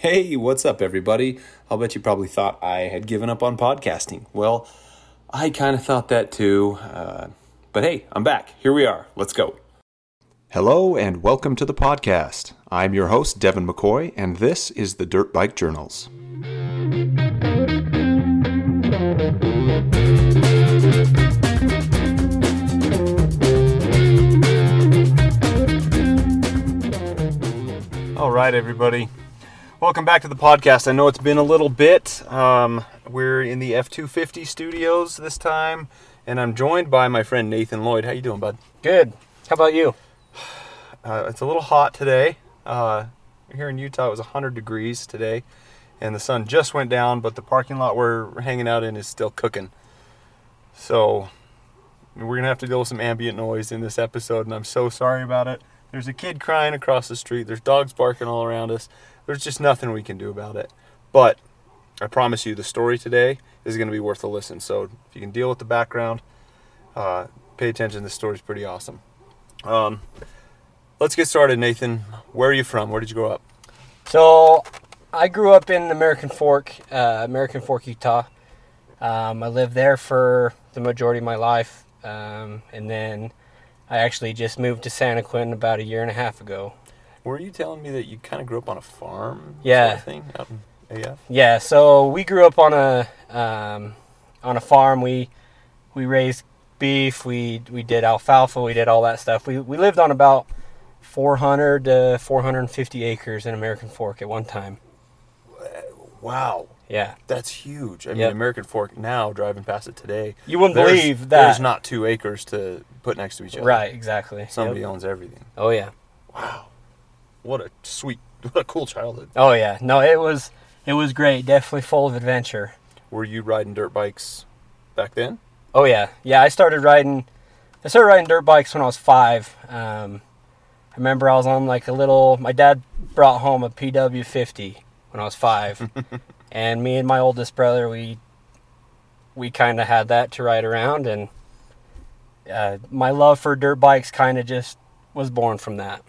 Hey, what's up, everybody? I'll bet you probably thought I had given up on podcasting. Well, I kind of thought that too, but hey, I'm back. Here we are. Let's go. Hello, and welcome to the podcast. I'm your host, Devin McCoy, and this is the Dirt Bike Journals. All right, everybody. Welcome back to the podcast. I know it's been a little bit. We're in the F-250 studios this time, and I'm joined by my friend Nathan Lloyd. How you doing, bud? Good. How about you? It's a little hot today. Here in Utah, it was 100 degrees today, and the sun just went down, but the parking lot we're hanging out in is still cooking. So we're going to have to deal with some ambient noise in this episode, and I'm so sorry about it. There's a kid crying across the street. There's dogs barking all around us. There's just nothing we can do about it. But I promise you the story today is going to be worth a listen. So if you can deal with the background, pay attention. This story's pretty awesome. Let's get started, Nathan. Where are you from? Where did you grow up? So I grew up in American Fork, Utah. I lived there for the majority of my life. And then I actually just moved to Santaquin about a year and a half ago. Were you telling me that you kind of grew up on a farm? Yeah. Sort of thing out in AF? Yeah. So we grew up on a farm. We raised beef. We did alfalfa. We did all that stuff. We lived on about 400 to 450 acres in American Fork at one time. Wow. Yeah. That's huge. I mean, American Fork now, driving past it today, you wouldn't believe that. There's not 2 acres to put next to each other. Right. Exactly. Somebody owns everything. Oh yeah. Wow. What a cool childhood. Oh, yeah. No, it was great. Definitely full of adventure. Were you riding dirt bikes back then? Oh, yeah. Yeah, I started riding dirt bikes when I was 5. I remember I was on like my dad brought home a PW50 when I was 5. And me and my oldest brother, we kind of had that to ride around. And my love for dirt bikes kind of just was born from that.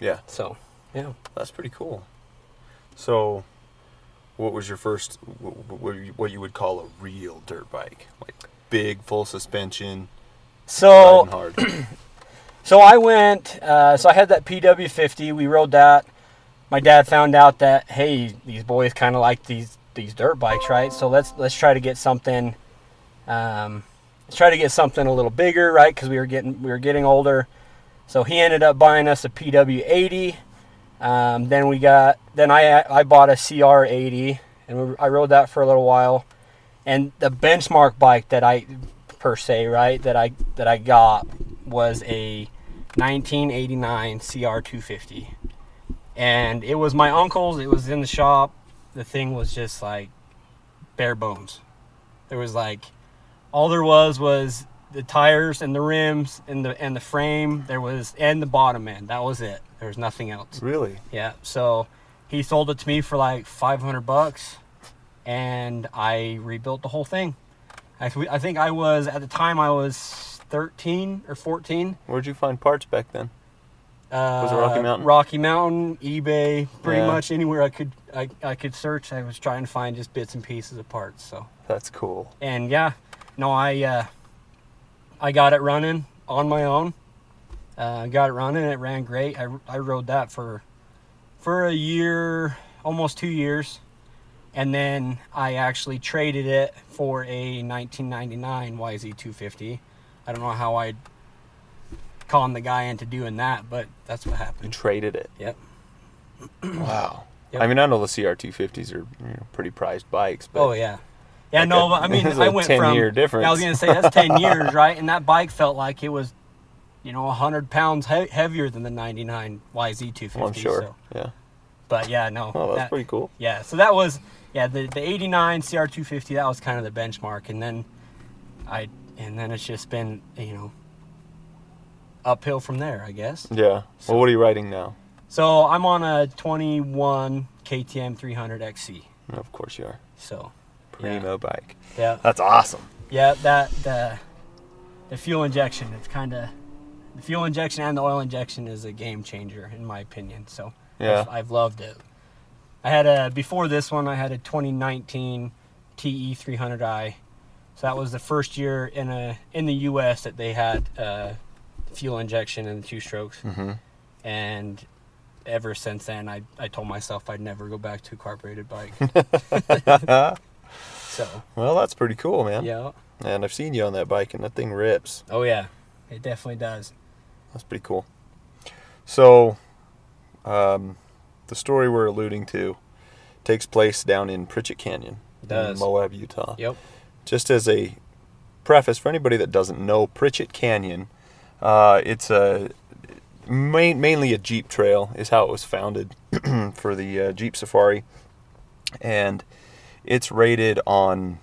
Yeah. So... yeah, that's pretty cool. So, what was your first, what you would call a real dirt bike? Like big, full suspension, so hard. So I went, so I had that PW50, we rode that. My dad found out that, hey, these boys kind of like these dirt bikes, right? So let's try to get something, a little bigger, right? Because we were getting older. So he ended up buying us a PW80. Then I bought a CR80 and I rode that for a little while, and the benchmark bike that I got was a 1989 CR250, and it was my uncle's. It was in the shop. The thing was just like bare bones. There was like, all there was the tires and the rims and the frame. There was, and the bottom end. That was it. There was nothing else. Really? Yeah. So he sold it to me for like $500, and I rebuilt the whole thing. I think I was, at the time I was 13 or 14. Where'd you find parts back then? Was it Rocky Mountain? Rocky Mountain, eBay, pretty much anywhere I could search. I was trying to find just bits and pieces of parts. So that's cool. And yeah, no, I got it running on my own. Got it running. It ran great. I rode that for a year, almost 2 years, and then I actually traded it for a 1999 YZ250. I don't know how I conned the guy into doing that, but that's what happened. You traded it. Yep. Wow. Yep. I mean, I know the CR250s are pretty prized bikes, but oh yeah. Yeah, like no, but I mean, I went 10 from year difference. I was gonna say that's 10 years, right? And that bike felt like it was, 100 pounds heavier than the 99 YZ250. Well, I'm sure. So. Yeah. But yeah, no. Oh, that's pretty cool. Yeah. So that was, the 89 CR250. That was kind of the benchmark, and then it's just been, uphill from there, I guess. Yeah. So, well, what are you riding now? So I'm on a 21 KTM 300 XC. Of course you are. So. Primo bike. Yeah. That's awesome. Yeah. That the fuel injection. It's kind of. The fuel injection and the oil injection is a game changer, in my opinion. So I've loved it. I had a, before this one, I had a 2019 TE 300i. So that was the first year in the U.S. that they had fuel injection in the two strokes. Mm-hmm. And ever since then, I told myself I'd never go back to a carbureted bike. So. Well, that's pretty cool, man. Yeah. And I've seen you on that bike, and that thing rips. Oh, yeah. It definitely does. That's pretty cool. So, the story we're alluding to takes place down in Pritchett Canyon. It does. In Moab, Utah. Yep. Just as a preface for anybody that doesn't know, Pritchett Canyon, it's a mainly a Jeep trail is how it was founded for the Jeep Safari. And it's rated on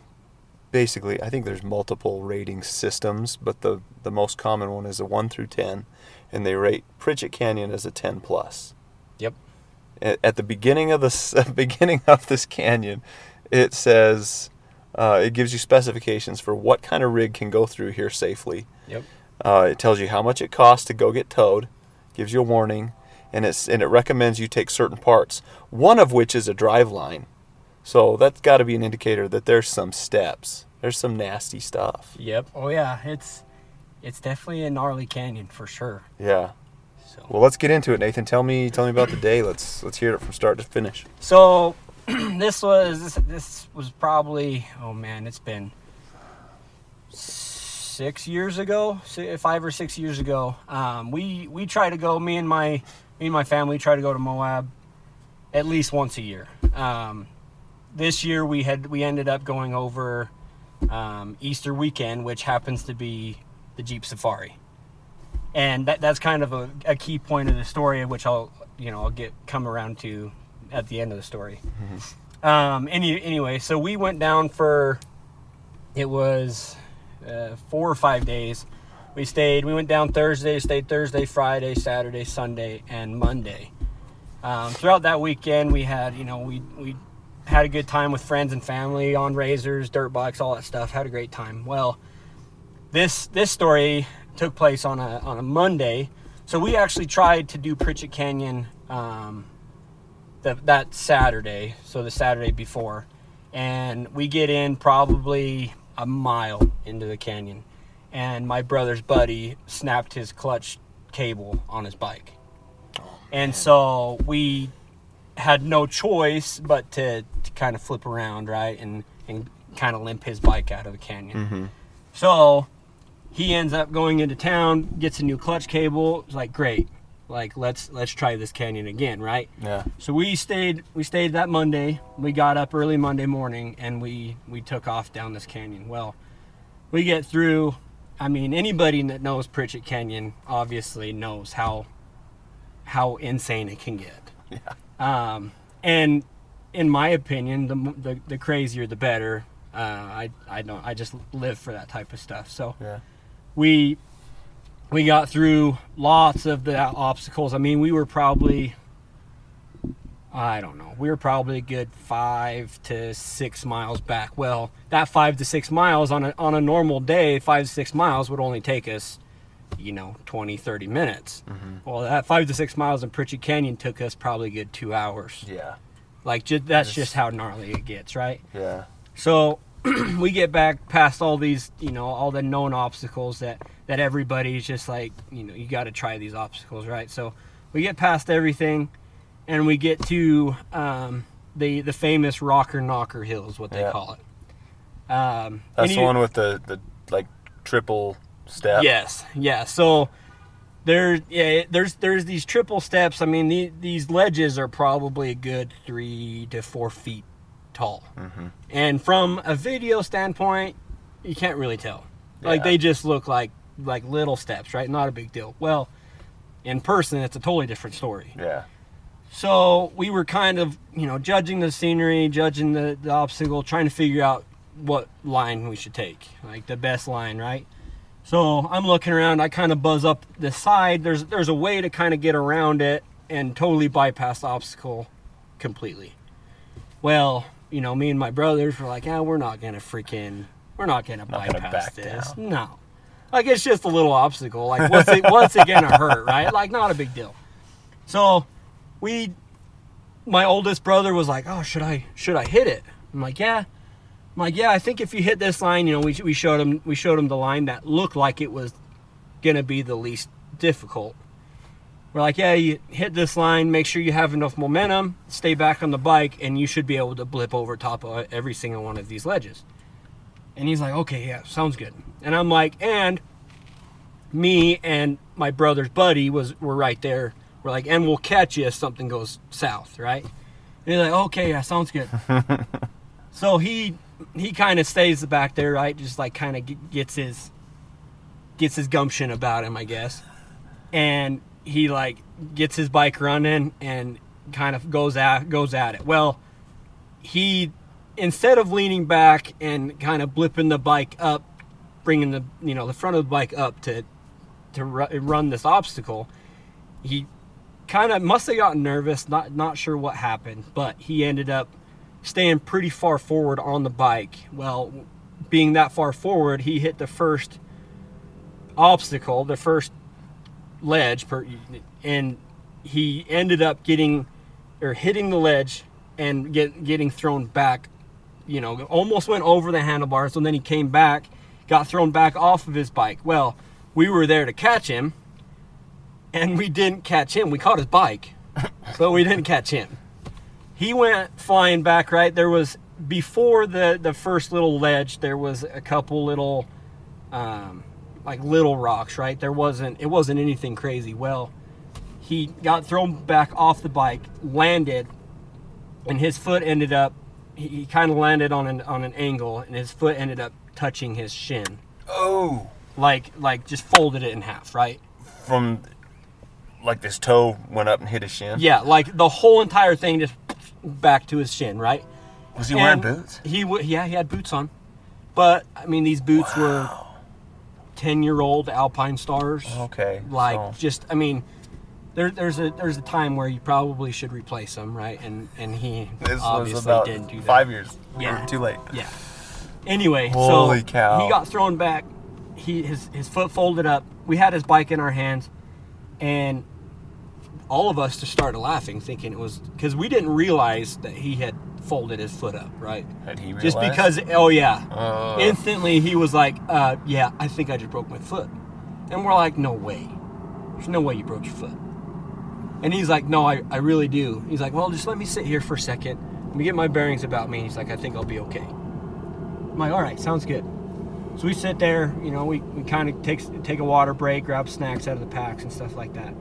basically, I think there's multiple rating systems, but the most common one is a 1 through 10, and they rate Pritchett Canyon as a 10 plus. Yep. At the beginning of this canyon, it says it gives you specifications for what kind of rig can go through here safely. Yep. It tells you how much it costs to go get towed, gives you a warning, and it recommends you take certain parts, one of which is a drive line. So that's got to be an indicator that there's some steps. There's some nasty stuff. Yep. Oh yeah, it's definitely a gnarly canyon for sure. Yeah. So. Well, let's get into it, Nathan. Tell me about the day. Let's hear it from start to finish. So this was probably, oh man, it's been 5 or 6 years ago. We try to go, me and my family try to go to Moab at least once a year. This year we ended up going over Easter weekend, which happens to be the Jeep Safari, and that's kind of a key point of the story, which I'll come around to at the end of the story. Mm-hmm. Anyway, so we went down for, it was 4 or 5 days. We went down Thursday, stayed Thursday, Friday, Saturday, Sunday, and Monday. Throughout that weekend, we had had a good time with friends and family on razors, dirt bikes, all that stuff. Had a great time. Well, this story took place on a Monday, so we actually tried to do Pritchett Canyon that Saturday, so the Saturday before, and we get in probably a mile into the canyon, and my brother's buddy snapped his clutch cable on his bike, and so we had no choice but to kind of flip around, right, and kind of limp his bike out of the canyon. Mm-hmm. So he ends up going into town, gets a new clutch cable. It's like, great, like let's try this canyon again, right? Yeah. So we stayed that Monday. We got up early Monday morning and we took off down this canyon. Well, we get through. I mean, anybody that knows Pritchett Canyon obviously knows how insane it can get. Yeah. And in my opinion, the crazier the better. I just live for that type of stuff. So yeah. we got through lots of the obstacles. I mean, we were probably a good 5 to 6 miles back. Well, that 5 to 6 miles on a normal day, 5 to 6 miles would only take us 20-30 minutes. Mm-hmm. Well, that 5 to 6 miles in Pritchett Canyon took us probably a good 2 hours. Yeah, like that's just how gnarly it gets, right? Yeah. So we get back past all these, all the known obstacles that everybody's just like, you got to try these obstacles, right? So we get past everything, and we get to the famous Rocker Knocker Hill is what they call it. That's the one with the like triple step. Yes, yeah. So there's these triple steps. I mean, these ledges are probably a good 3 to 4 feet tall. Mm-hmm. And from a video standpoint, you can't really tell. Yeah. Like they just look like little steps, right? Not a big deal. Well, in person, it's a totally different story. Yeah. So we were kind of judging the scenery, judging the obstacle, trying to figure out what line we should take, like the best line, right? So I'm looking around, I kind of buzz up the side. There's a way to kind of get around it and totally bypass the obstacle completely. Well, me and my brothers were like, we're not gonna bypass this. Down. No. Like, it's just a little obstacle. Like, what's it gonna hurt, right? Like, not a big deal. So we my oldest brother was like, oh, should I hit it? I'm like, yeah, I think if you hit this line, you know, we showed him the line that looked like it was going to be the least difficult. We're like, yeah, you hit this line, make sure you have enough momentum, stay back on the bike, and you should be able to blip over top of every single one of these ledges. And he's like, okay, yeah, sounds good. And I'm like, and me and my brother's buddy were right there. We're like, and we'll catch you if something goes south, right? And he's like, okay, yeah, sounds good. So he kind of stays back there, right? Just like kind of gets his gumption about him, I guess. And he like gets his bike running and kind of goes at it. Well, he, instead of leaning back and kind of blipping the bike up, bringing the, you know, the front of the bike up to run this obstacle, he kind of must have gotten nervous, not sure what happened, but he ended up staying pretty far forward on the bike. Well, being that far forward, he hit the first obstacle, the first ledge, and he ended up hitting the ledge and getting thrown back, you know, almost went over the handlebars, and then he came back, got thrown back off of his bike. Well, we were there to catch him, and we didn't catch him. We caught his bike, but we didn't catch him. He went flying back, right? There was, before the first little ledge, there was a couple little, like little rocks, right? It wasn't anything crazy. Well, he got thrown back off the bike, landed, and his foot ended up, he kind of landed on an angle, and his foot ended up touching his shin. Oh. Like just folded it in half, right? From, like, this toe went up and hit his shin? Yeah, like the whole entire thing just back to his shin, right? Was he wearing boots? He had boots on. But, I mean, these boots were 10-year-old Alpine stars. Okay. Like, so, just, I mean, there's a time where you probably should replace them, right? And he this obviously was about didn't do that. 5 years. Yeah. Too late. Yeah. Anyway, holy cow. He got thrown back. His foot folded up. We had his bike in our hands, and all of us just started laughing, thinking it was because we didn't realize that he had folded his foot up, right? Had he realized? Just because, oh yeah, instantly he was like, "Yeah, I think I just broke my foot," and we're like, "No way, there's no way you broke your foot." And he's like, "No, I really do." He's like, "Well, just let me sit here for a second. Let me get my bearings about me." And he's like, "I think I'll be okay." I'm like, "All right, sounds good." So we sit there, you know, we kind of take a water break, grab snacks out of the packs and stuff like that.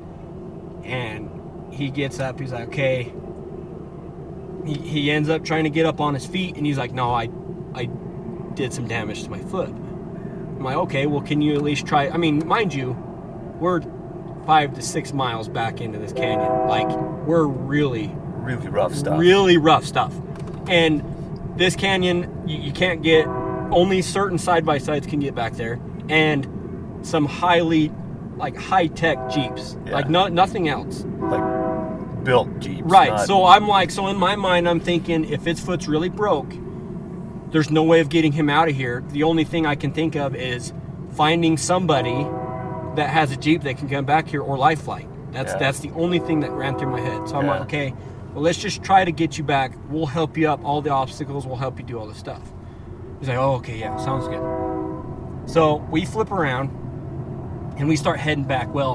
And he gets up, he's like, okay. He ends up trying to get up on his feet, and he's like, no, I did some damage to my foot. I'm like, okay, well, can you at least try? I mean, mind you, we're 5 to 6 miles back into this canyon. Like, we're really... Really rough stuff. Really rough stuff. And this canyon, you can't get... Only certain side-by-sides can get back there, and some high-tech Jeeps, yeah. Like nothing else. Like built Jeeps. Right, so I'm like, so in my mind, I'm thinking, if his foot's really broke, there's no way of getting him out of here. The only thing I can think of is finding somebody that has a Jeep that can come back here, or Life Flight. That's the only thing that ran through my head. So I'm like, okay, well, let's just try to get you back. We'll help you up all the obstacles. We'll help you do all this stuff. He's like, oh, okay, yeah, sounds good. So we flip around, and we start heading back. Well,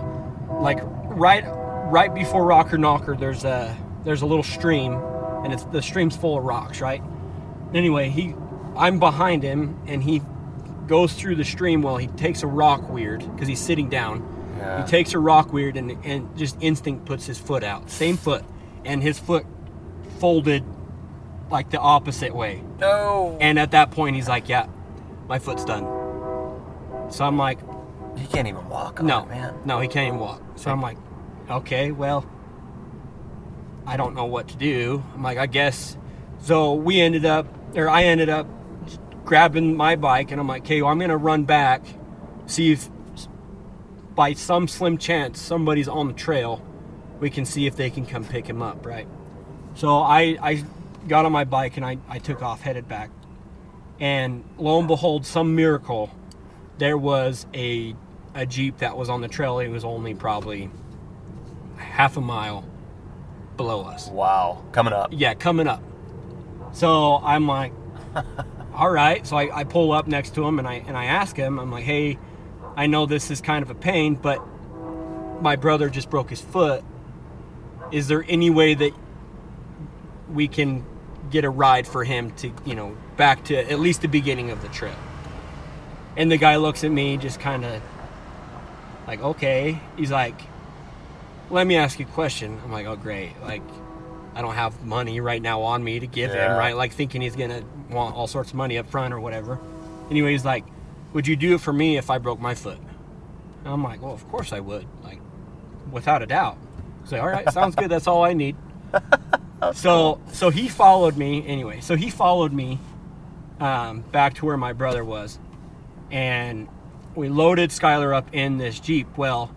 like right before Rocker Knocker, there's a little stream, and the stream's full of rocks, right? Anyway, I'm behind him, and he goes through the stream. Well, he takes a rock weird, because he's sitting down. Yeah. He takes a rock weird, and just instinct puts his foot out. Same foot. And his foot folded like the opposite way. No. And at that point, he's like, yeah, my foot's done. So I'm like... He can't even walk on it, man. No, he can't even walk. So I'm like, okay, well, I don't know what to do. I'm like, I guess... So I ended up grabbing my bike, and I'm like, okay, well, I'm going to run back, see if by some slim chance somebody's on the trail, we can see if they can come pick him up, right? So I got on my bike, and I took off, headed back. And lo and behold, some miracle, there was a Jeep that was on the trail. It was only probably half a mile below us. Wow. Coming up. Yeah, coming up. So I'm like, all right. So I pull up next to him and I ask him, I'm like, hey, I know this is kind of a pain, but my brother just broke his foot. Is there any way that we can get a ride for him to, you know, back to at least the beginning of the trip? And the guy looks at me just kind of like, okay. He's like, let me ask you a question. I'm like, oh, great. Like, I don't have money right now on me to give him, right? Like, thinking he's going to want all sorts of money up front or whatever. Anyway, he's like, would you do it for me if I broke my foot? And I'm like, well, of course I would. Like, without a doubt. He's like, all right, sounds good. That's all I need. So he followed me anyway. So he followed me back to where my brother was. And we loaded Skylar up in this Jeep. Well,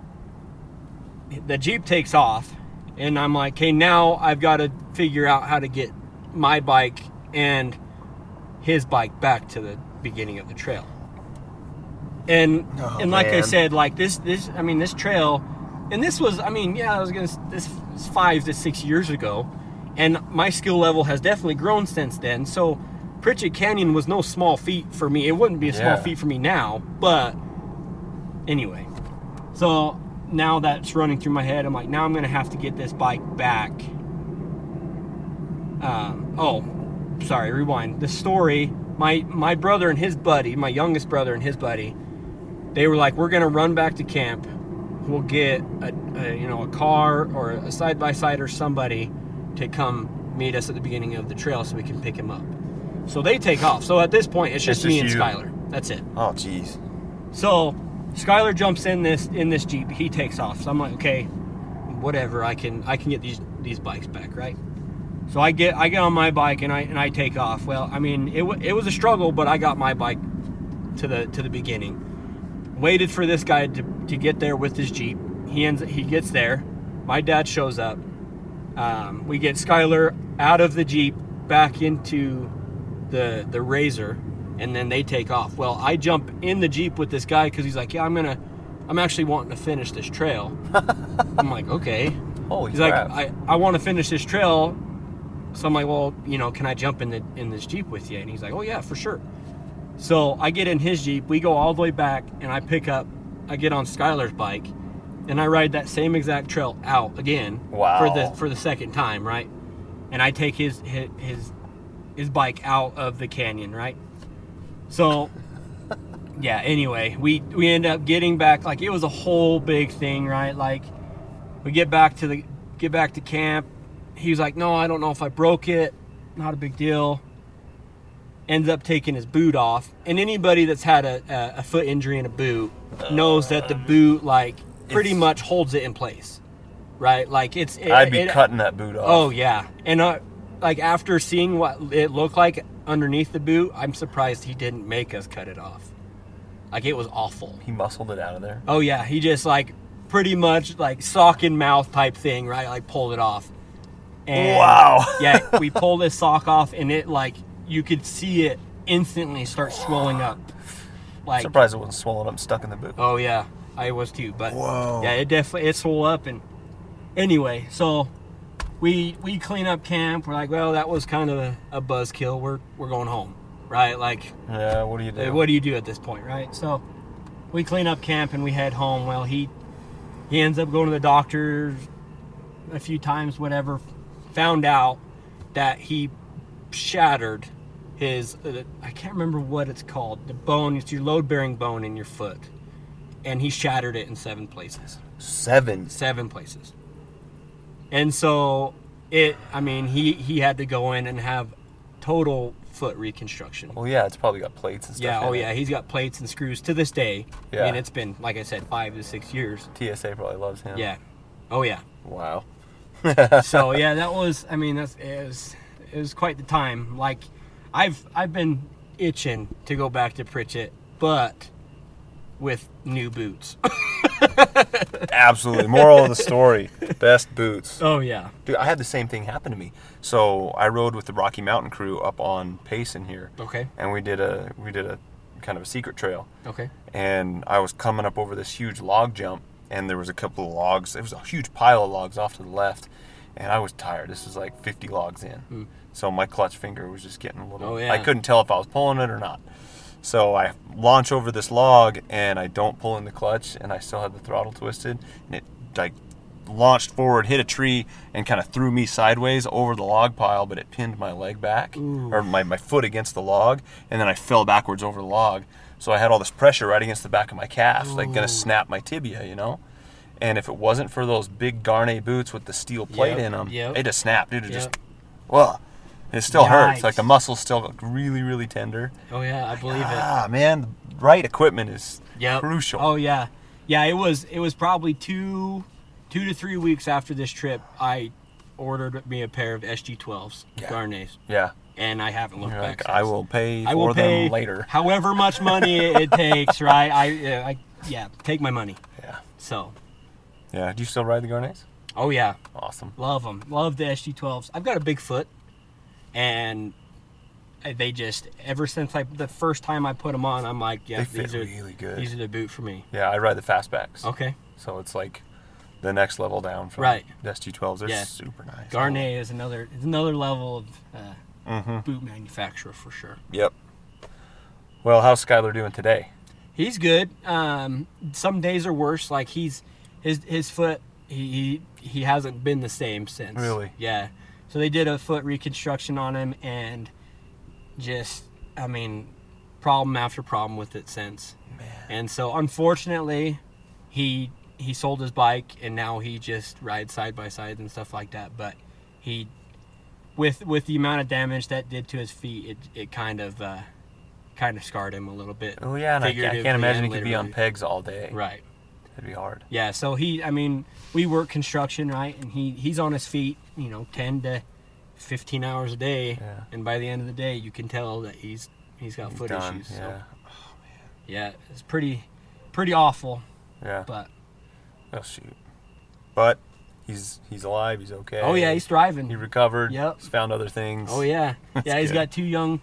the Jeep takes off, and I'm like, okay, now I've got to figure out how to get my bike and his bike back to the beginning of the trail. And like I said, like this trail, and this was, this was 5 to 6 years ago, and my skill level has definitely grown since then. So Pritchett Canyon was no small feat for me. It wouldn't be a small feat for me now, but anyway. So now that's running through my head. I'm like, now I'm going to have to get this bike back. Rewind. The story, my brother and his buddy, my youngest brother and his buddy, they were like, we're going to run back to camp. We'll get a car or a side-by-side or somebody to come meet us at the beginning of the trail so we can pick him up. So they take off. So at this point, it's just me and Skylar. That's it. Oh, jeez. So Skylar jumps in this Jeep. He takes off. So I'm like, okay, whatever. I can get these bikes back, right? So I get on my bike and I take off. Well, I mean, it was a struggle, but I got my bike to the beginning. Waited for this guy to get there with his Jeep. He gets there. My dad shows up. We get Skylar out of the Jeep back into the Razor. And then they take off. Well, I jump in the Jeep with this guy because he's like, yeah, I'm actually wanting to finish this trail. I'm like, okay. Holy crap. Like, I want to finish this trail. So I'm like, well, you know, can I jump in this Jeep with you? And he's like, oh yeah, for sure. So I get in his Jeep. We go all the way back, and I get on Skylar's bike, and I ride that same exact trail out again. Wow. For the second time, right? And I take his bike out of the canyon, right? So, yeah, anyway, we end up getting back. Like, it was a whole big thing, right? Like, we get back to camp. He was like, no, I don't know if I broke it. Not a big deal. Ends up taking his boot off. And anybody that's had a foot injury and a boot knows that the boot, like, pretty much holds it in place, right? Like, I'd be cutting that boot off. Oh, yeah. And, like, after seeing what it looked like underneath the boot, I'm surprised he didn't make us cut it off. Like, it was awful. He muscled it out of there. Oh yeah, he just like pretty much like sock in mouth type thing, right? Like pulled it off. And wow. Yeah, we pulled his sock off, and it like you could see it instantly start swelling up. Like, surprised it wasn't swollen up, stuck in the boot. Oh yeah, I was too. But whoa. Yeah, it definitely swelled up. And anyway, so. We clean up camp. We're like, well, that was kind of a buzzkill. We're going home, right? Like, yeah. What do you do? What do you do at this point, right? So, we clean up camp and we head home. Well, he ends up going to the doctor a few times, whatever. Found out that he shattered his. I can't remember what it's called. The bone. It's your load-bearing bone in your foot, and he shattered it in 7 places. Seven places. And so he had to go in and have total foot reconstruction. Oh, yeah, it's probably got plates and stuff. Yeah, he's got plates and screws to this day. Yeah. And it's been, like I said, 5 to 6 years. TSA probably loves him. Yeah. Oh, yeah. Wow. So, yeah, that was, I mean, it was quite the time. Like, I've been itching to go back to Pritchett, but with new boots. Absolutely. Moral of the story, best boots. Oh, yeah. Dude, I had the same thing happen to me. So I rode with the Rocky Mountain crew up on Payson here. Okay. And we did a kind of a secret trail. Okay. And I was coming up over this huge log jump, and there was a couple of logs. It was a huge pile of logs off to the left. and I was tired. This was like 50 logs in. Mm. So my clutch finger was just getting a little... Oh, yeah. I couldn't tell if I was pulling it or not. So I launch over this log, and I don't pull in the clutch, and I still had the throttle twisted. And it like launched forward, hit a tree, and kind of threw me sideways over the log pile, but it pinned my leg back, Ooh. Or my foot against the log, and then I fell backwards over the log. So I had all this pressure right against the back of my calf, Ooh. Like going to snap my tibia, you know? And if it wasn't for those big Garnet boots with the steel plate in them, it'd have snapped. It'd have just, well, it still hurts. Like the muscle's still really, really tender. Oh, yeah, I believe it. Ah, man, the right equipment is crucial. Oh, yeah. Yeah, it was probably two to 3 weeks after this trip, I ordered me a pair of SG12s, Garnets. Yeah. And I haven't looked back since. I will pay them later. However much money it takes, right? I take my money. Yeah. So... Yeah. Do you still ride the Garnets? Oh, yeah. Awesome. Love them. Love the SG12s. I've got a big foot, and they just, ever since the first time I put them on, I'm like, yeah, these are really good. These are the boot for me. Yeah, I ride the Fastbacks. Okay. So it's like the next level down from the SG12s. They're super nice. Garnet is another level of boot manufacturer for sure. Yep. Well, how's Skylar doing today? He's good. Some days are worse. Like his foot, he hasn't been the same since. Really? Yeah. So they did a foot reconstruction on him, and just, I mean, problem after problem with it since. Man. And so, unfortunately, he sold his bike, and now he just rides side by side and stuff like that. But he, with the amount of damage that did to his feet, it kind of scarred him a little bit. Oh yeah, and I can't imagine he could be on pegs all day. Right. It'd be hard. Yeah, so we work construction, right? And he's on his feet, 10 to 15 hours a day. Yeah. And by the end of the day, you can tell that he's got foot issues. Yeah. So, oh, man. Yeah, it's pretty awful. Yeah. But. Oh, shoot. But he's alive. He's okay. Oh, yeah, he's thriving. He recovered. Yep. He's found other things. Oh, yeah. Yeah, he's got two young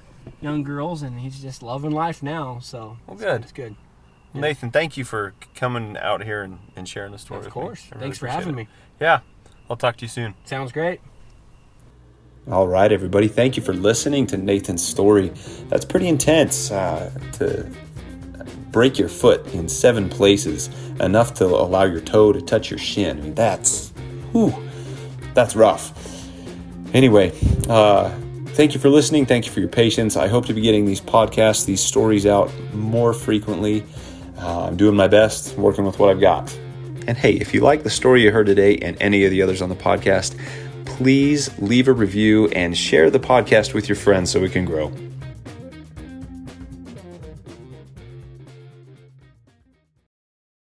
girls, and he's just loving life now. So, good. It's good. Yeah. Nathan, thank you for coming out here and sharing the story with me. Of course. Thanks for having me. Yeah. I'll talk to you soon. Sounds great. All right, everybody. Thank you for listening to Nathan's story. That's pretty intense to break your foot in 7 places, enough to allow your toe to touch your shin. I mean, that's rough. Anyway, thank you for listening. Thank you for your patience. I hope to be getting these podcasts, these stories out more frequently. I'm doing my best, working with what I've got. And hey, if you like the story you heard today and any of the others on the podcast, please leave a review and share the podcast with your friends so we can grow.